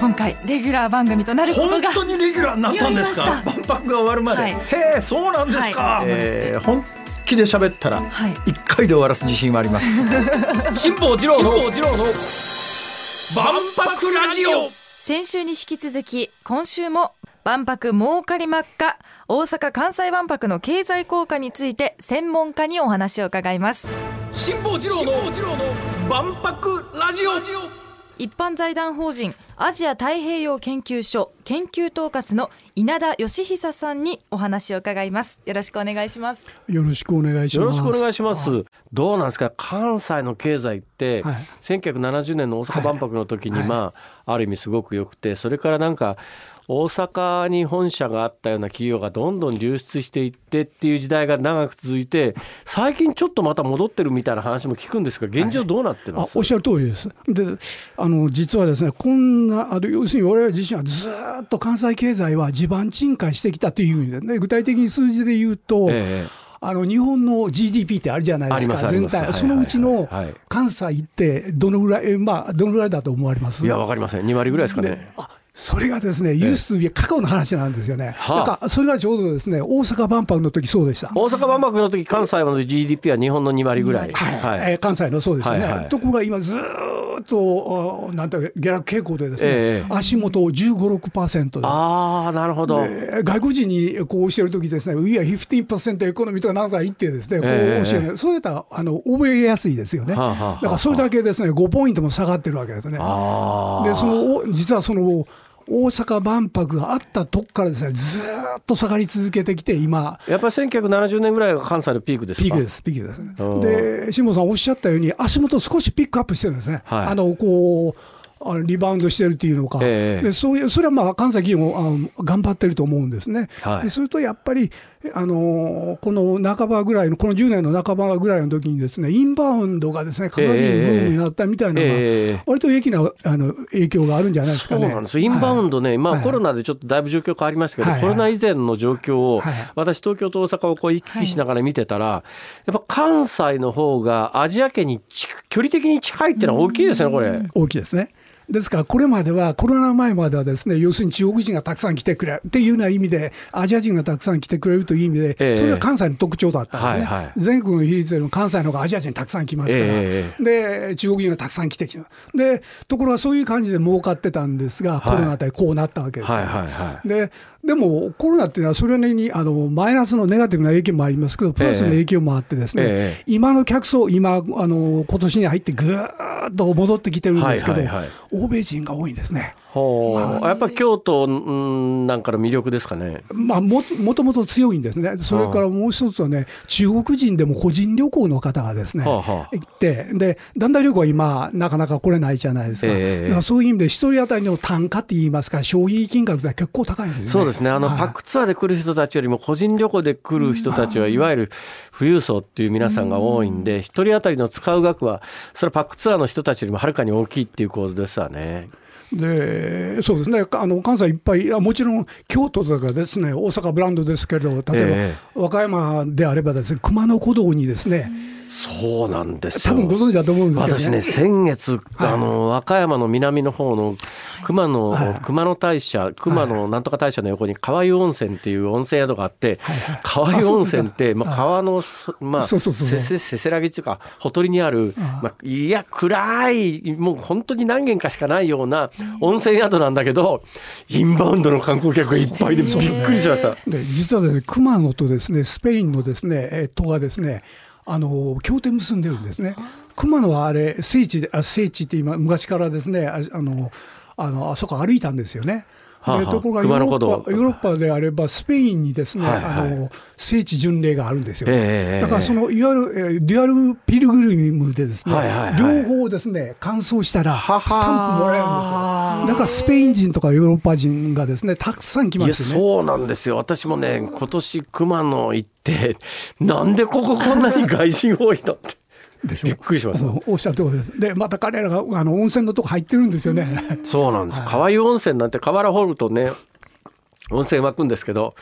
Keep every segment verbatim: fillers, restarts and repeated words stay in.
今回レギュラー番組となることが本当にレギュラーになったんですか。万博が終わるまで、はい、へえそうなんですか、はいえー、本気で喋ったらいっかいで終わらす自信はあります辛坊治郎の万博ラジオ。先週に引き続き今週も万博儲かりまっか、大阪・関西万博の経済効果について専門家にお話を伺います。辛坊治郎の万博ラジオ。一般財団法人アジア太平洋研究所研究統括の稲田義久さんにお話を伺います。よろしくお願いします。よろしくお願いします。よろしくお願いします。どうなんですか、関西の経済って、はい、せんきゅうひゃくななじゅうねんの大阪万博の時に、はいまあ、ある意味すごく良くて、それからなんか大阪に本社があったような企業がどんどん流出していってっていう時代が長く続いて、最近ちょっとまた戻ってるみたいな話も聞くんですが、現状どうなってます？はい、あおっしゃる通りです。であの実はですね、こんなあの要するに我々自身はずっと関西経済は地盤沈下してきたというふうに、ね、具体的に数字で言うと、えーあの日本の ジーディーピー ってあるじゃないですか、全体、そのうちの関西ってどのぐらい、まあ、どのぐらいだと思われます？いや、分かりません、にわりぐらいですかね。あそれがですね、ユースといえ過去の話なんですよね。なんかそれがちょうどですね、大阪万博の時そうでした。大阪万博の時、関西の ジーディーピー は日本のにわりぐらい。はいはい、関西のそうですよね。はいはい、ところが今ずっとなんて下落傾向でですね、えー、足元をじゅうご、ろくパーセント で。ああ、なるほど。外国人にこう教える時ですね、We are フィフティーンパーセント エコノミーとかなんか言ってですね、こう教える、えー。そういったあの覚えやすいですよね。はあはあはあ、だからそれだけですね、ごポイントも下がってるわけですね。あでその実はその大阪万博があったとこからですね、ずっと下がり続けてきて、今やっぱりせんきゅうひゃくななじゅうねんぐらいが関西のピークですか。ピークですピークです、ね、で辛坊さんおっしゃったように足元少しピックアップしてるんですね、はい、あのこうリバウンドしてるっていうのか、えー、で そ, ういうそれはまあ関西企業も頑張ってると思うんですね、はい、でそれとやっぱり、あのー、この半ばぐらいのこのじゅうねんの半ばぐらいの時にですね、インバウンドがですねかなりブームになったみたいなのが、えーえー、割と大きなあの影響があるんじゃないですかね。そうなんです。インバウンドね、はいまあ、コロナでちょっとだいぶ状況変わりましたけど、はいはい、コロナ以前の状況を、はいはい、私東京と大阪をこう行き来しながら見てたら、はい、やっぱ関西の方がアジア圏に距離的に近いっていうのは大きいですね。これ大きいですね。ですからこれまではコロナ前まではですね、要するに中国人がたくさん来てくれるっていうような意味で、アジア人がたくさん来てくれるという意味で、えー、それが関西の特徴だったんですね、はいはい、全国の比率でも関西の方がアジア人たくさん来ますから、えー、で中国人がたくさん来てきます。でところがそういう感じで儲かってたんですが、はい、コロナでこうなったわけですよね、はいはいはい、ででもコロナっていうのはそれなりにあのマイナスのネガティブな影響もありますけど、プラスの影響もあってですね、えーえー、今の客層今あの今年に入ってぐーっと戻ってきてるんですけど、はいはいはい、欧米人が多いんですね。ほう、やっぱり京都なんかの魅力ですかね。まあ、も, もともと強いんですね。それからもう一つはね、中国人でも個人旅行の方がですね、はあはあ、行ってで団体旅行は今なかなか来れないじゃないですか、えー、だからそういう意味で一人当たりの単価って言いますか、消費金額が結構高いんですね。そうですね、あの、はい、パックツアーで来る人たちよりも個人旅行で来る人たちはいわゆる富裕層っていう皆さんが多いんで、一人当たりの使う額はそれはパックツアーの人たちよりもはるかに大きいっていう構図ですわね。でそうですね、あの関西いっぱい、もちろん京都とかですね、大阪ブランドですけど、例えば、えー、和歌山であればですね、熊野古道にですね、そうなんですよ、多分ご存知だと思うんですけどね、私ね先月あの、はい、和歌山の南の方の熊野、はい、熊野大社、熊野なんとか大社の横に川湯温泉っていう温泉宿があって、はいはい、川湯温泉って、まあ、川の、まあ、そうそうそうそう、せ、せせらぎっていうかほとりにある、まあ、いや暗いもう本当に何軒かしかないような温泉宿なんだけど、インバウンドの観光客がいっぱいでびっくりしました。で実はですね、熊野とですねスペインのですね島がですね、あの協定結んでるんですね。熊野はあれ聖地で、あ聖地って今昔からですね、あのあのあそこ歩いたんですよね。でところがヨーロッパ、ヨーロッパであればスペインにですね、はいはい、あの聖地巡礼があるんですよ、えー、だからそのいわゆるデュアルピルグリムでですね、はいはいはい、両方ですね完走したらスタンプもらえるんですよ。だからスペイン人とかヨーロッパ人がですねたくさん来ますね。いやそうなんですよ。私もね今年熊野行って、なんでこここんなに外人多いのってでしょう。びっくりしました。おっしゃるとおりです。でまた彼らがあの温泉のとこ入ってるんですよね。そうなんです、はい、川湯温泉なんて河原掘るとね温泉湧くんですけど、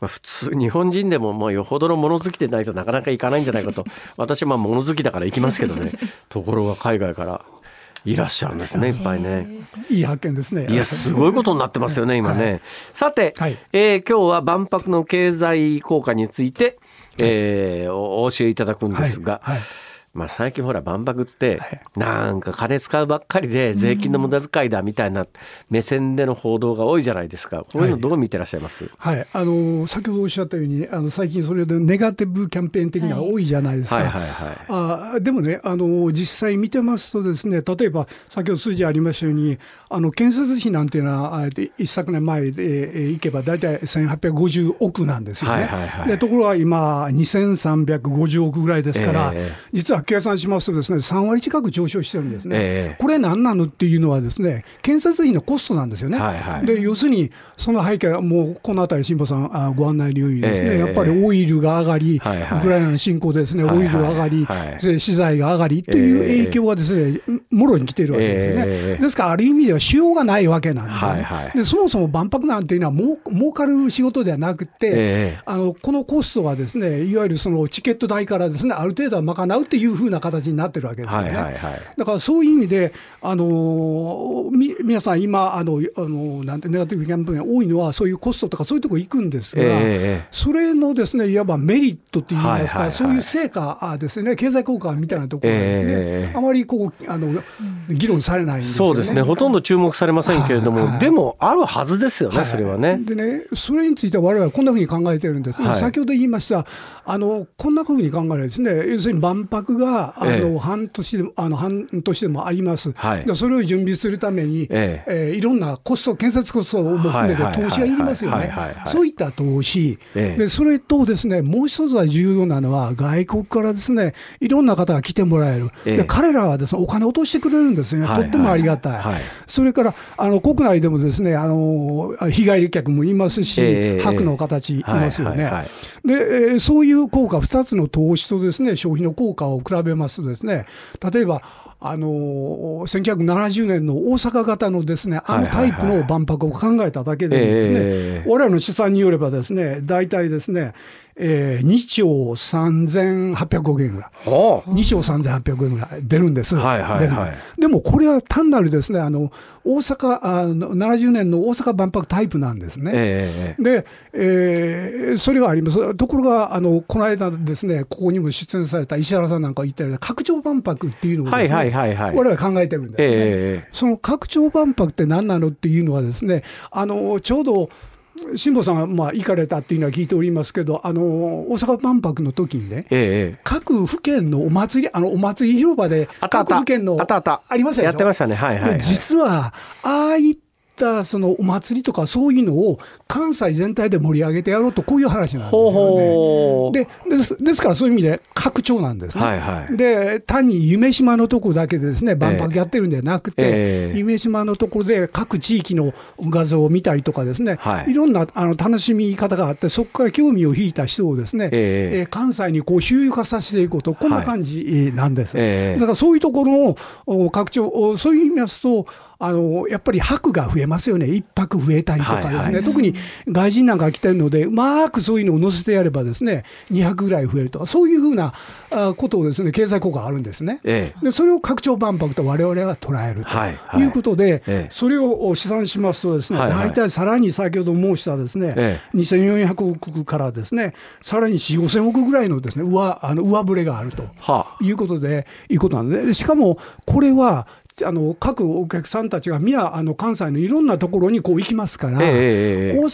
まあ、普通日本人でももうよほどの物好きでないとなかなか行かないんじゃないかと私はまあ物好きだから行きますけどねところが海外からいらっしゃるんですね、いっぱいね。いい発見ですね。いや、すごいことになってますよね今ね、はい、さて、はい、えー、今日は万博の経済効果について、えー、お教えいただくんですが、はいはい、まあ、最近ほら万博ってなんか金使うばっかりで税金の無駄遣いだみたいな目線での報道が多いじゃないですか。こういうのどう見てらっしゃいます？はいはい、あの先ほどおっしゃったようにあの最近それでネガティブキャンペーン的なのが多いじゃないですか、はいはいはいはい、あでもねあの実際見てますとですね、例えば先ほど数字ありましたようにあの建設費なんていうのは一昨年前でいけばだいたいせんはっぴゃくごじゅうおくなんですよね、はいはいはい、でところが今にせんさんびゃくごじゅうおくぐらいですから、えー、実は計算しますとですね、さんわり近く上昇してるんですね、えー、これ何なのっていうのはですね、建設費のコストなんですよね、はいはい、で要するにその背景はもうこのあたり辛坊さんあご案内のようにですね、えー、やっぱりオイルが上がり、はいはい、ウクライナの侵攻でですね、はいはい、オイルが上がり、はいはい、資材が上がりという影響がですね、えー、もろに来ているわけですよね、えー、ですからある意味ではしようがないわけなんですよね、はいはい、でそもそも万博なんていうのはもう儲かる仕事ではなくて、えー、あのこのコストはですね、いわゆるそのチケット代からですねある程度は賄うという風な形になってるわけですよね、はいはいはい、だからそういう意味で、あのー、み皆さん今あの、あのー、なんてネガティブキャンペーン多いのはそういうコストとかそういうところ行くんですが、えー、それのですねいわばメリットといいますか、はいはいはい、そういう成果ですね、経済効果みたいなところなんですね、えー、あまりこうあの議論されないんですよね。そうですね、ほとんど注目されませんけれども、はいはい、でもあるはずですよね、はいはい、それはね。でね、それについては我々はこんなふうに考えてるんです、はい、先ほど言いましたあのこんなふうに考えるんですね、要するに万博があの、ええ、半年でもあの半年でもあります、はい、でそれを準備するために、えええー、いろんなコスト建設コストも含めて投資がいりますよね、そういった投資、ええ、でそれとですねもう一つは重要なのは外国からですねいろんな方が来てもらえる、ええ、で彼らはですねお金を落としてくれるんですよね、はいはい、とってもありがたい、はい、それからあの国内でもですねあの日帰り客もいますし、ええ、白の形いますよね、はいはいはい、でそういう効果ふたつの投資とですね消費の効果を比べますとですね、例えばあのせんきゅうひゃくななじゅうねんの大阪型のですねあのタイプの万博を考えただけでですね、我々の試算によればですね大体ですね、えー、にちょうさんぜんはっぴゃくおくえんぐらい、にちょうさんぜんはっぴゃくおくえんぐらい出るんです、はいはいはい、でもこれは単なるですねあの大阪あのななじゅうねんの大阪万博タイプなんですね、えーでえー、それはあります。ところがあのこの間ですねここにも出演された石原さんなんか言ったような拡張万博っていうのをですね、はいはいはいはい、我々考えてるんですね、えー、その拡張万博って何なのっていうのはですねあのちょうど辛坊さんはまあ行かれたっていうのは聞いておりますけど、あの大阪万博の時にね、ええ、各府県のお祭りあのお祭り広場で各府県のあたあたありましたでしょ、やってましたね、はいはいはい、実はああいったそのお祭りとかそういうのを関西全体で盛り上げてやろうとこういう話なんですよね。ほうほう で, ですですからそういう意味で拡張なんですね、はいはい、で単に夢島のところだけでですね万博やってるんじゃなくて、えー、夢島のところで各地域の画像を見たりとかですね、はい、いろんなあの楽しみ方があってそこから興味を引いた人をですね、えーえー、関西にこう周遊化させていこうとこんな感じなんです、はいえー、だからそういうところの拡張そういう意味ですとあのやっぱり泊が増えますよね、一泊増えたりとかですね、はいはい、特に外人なんか来てるのでうまくそういうのを乗せてやればですねにひゃくぐらい増えるとかそういうふうなことをですね経済効果があるんですね、ええ、でそれを拡張万博と我々が捉えるということで、はいはいええ、それを試算しますとですね、はいはい、大体さらに先ほど申したですね、ええ、にせんよんひゃくおくからですねさらによんせんごせんおくぐらいのですね上あの上振れがあるということで、はあ、いうことなんで、ね、しかもこれはあの各お客さんたちが皆あの関西のいろんなところにこう行きますから、えー、大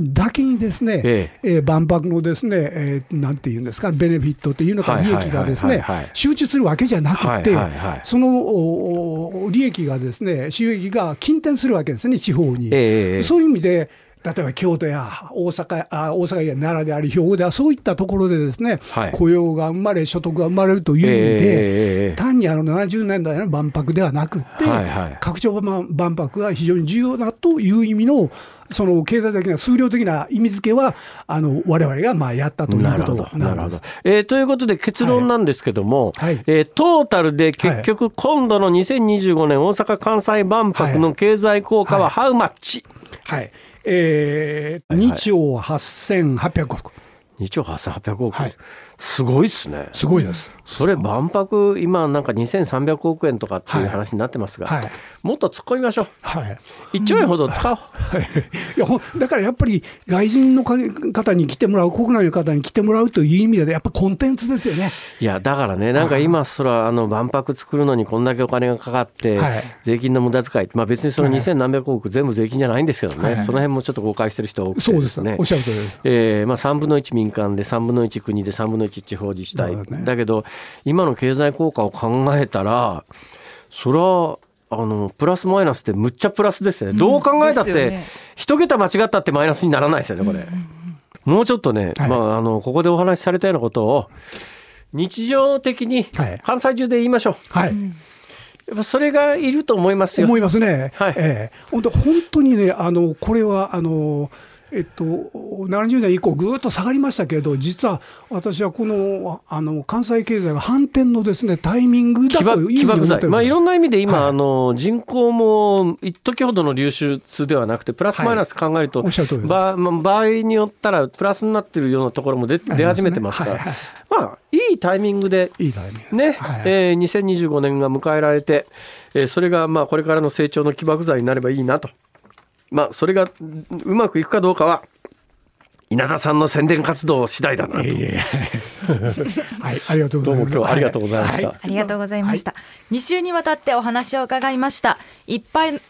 阪だけにですね、えーえー、万博のですね、えー、なんていうんですかベネフィットというのか利益がですね集中するわけじゃなくて、はいはいはい、その利益がですね収益が近転するわけですね地方に、えー、そういう意味で例えば京都や大阪、あ、大阪や奈良であり兵庫ではそういったところでですね、はい、雇用が生まれ所得が生まれるという意味で、えー、単にあのななじゅうねんだいの万博ではなくて、はいはい、拡張万博が非常に重要だという意味のその経済的な数量的な意味付けはあの我々がまあやったということなんです、えー、ということで結論なんですけども、はいはいえー、トータルで結局今度のにせんにじゅうごねん大阪・関西万博の経済効果はハウマッチ、はいはいはいえー、にちょうはっせんはっぴゃくおく、にちょうはっせんはっぴゃくおく、はい、すごいですね。すごいです。それ万博今なんかにせんさんびゃくおくえんとかっていう話になってますが、はいはい、もっと突っ込みましょう、はい、いっちょうえんほど使おう、はい、いやだからやっぱり外人の方に来てもらう、国内の方に来てもらうという意味でやっぱコンテンツですよね。いやだからね、なんか今そらあの万博作るのにこんだけお金がかかって、はい、税金の無駄遣い、まあ、別にそのにせんなんびゃくおく全部税金じゃないんですけどね、はいはい、その辺もちょっと誤解してる人が多くてですね、さんぶんのいち民間でさんぶんのいち国でさんぶんのいち地方自治体 だ,、ね、だけど今の経済効果を考えたらそれはあのプラスマイナスってむっちゃプラスですよね、うん、どう考えたって一桁間違ったってマイナスにならないですよねこれ、うんうん、もうちょっとね、はい、まあ、あのここでお話しされたようなことを日常的に関西中で言いましょう、はいはい、やっぱそれがいると思いますよ。思いますね、はい、えー、本当、本当にね、あのこれはあのえっと、ななじゅうねん以降ぐーっと下がりましたけれど、実は私はこ の, あの関西経済が反転のです、ね、タイミングだというふうに思っています。まあ、いろんな意味で今、はい、あの人口も一時ほどの流出ではなくてプラスマイナス考える と,、はい、と場, 場合によったらプラスになっているようなところも 出, 出始めてますから、はいはい、まあ、いいタイミングでいいタイミング、ね、はいはい、えー、にせんにじゅうごねんが迎えられて、えー、それがまあこれからの成長の起爆剤になればいいなと。まあ、それがうまくいくかどうかは稲田さんの宣伝活動次第だなと。どうも今日はありがとうございました、はい、ありがとうございました、はい、に週にわたってお話を伺いました。一般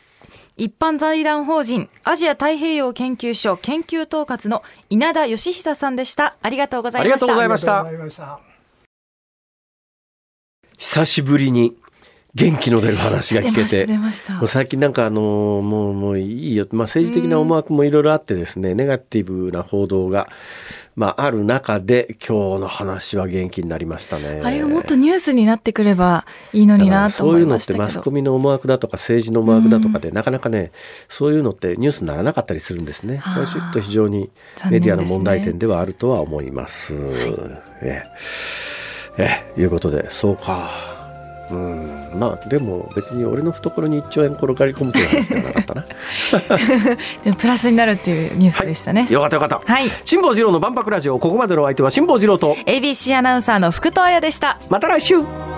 一般財団法人アジア太平洋研究所研究統括の稲田義久さんでした。ありがとうございました。ありがとうございました。久しぶりに元気の出る話が聞けて、もう最近なんかあのもうもういいよ、まあ、政治的な思惑もいろいろあってですね、ネガティブな報道が、まあ、ある中で今日の話は元気になりましたね。あれがもっとニュースになってくればいいのになと思いましたけど、そういうのってマスコミの思惑だとか政治の思惑だとかでなかなかね、そういうのってニュースにならなかったりするんですね。ちょっと非常にメディアの問題点ではあるとは思います。残念ですね。ええ、ええ、いうことで、そうか。うん、まあ、でも別に俺の懐にいっちょうえん転がり込むという話ではなかったなでもプラスになるっていうニュースでしたね、はい、よかったよかった、はい、辛坊治郎の万博ラジオ、ここまでのお相手は辛坊治郎と エービーシー アナウンサーの福戸彩でした。また来週。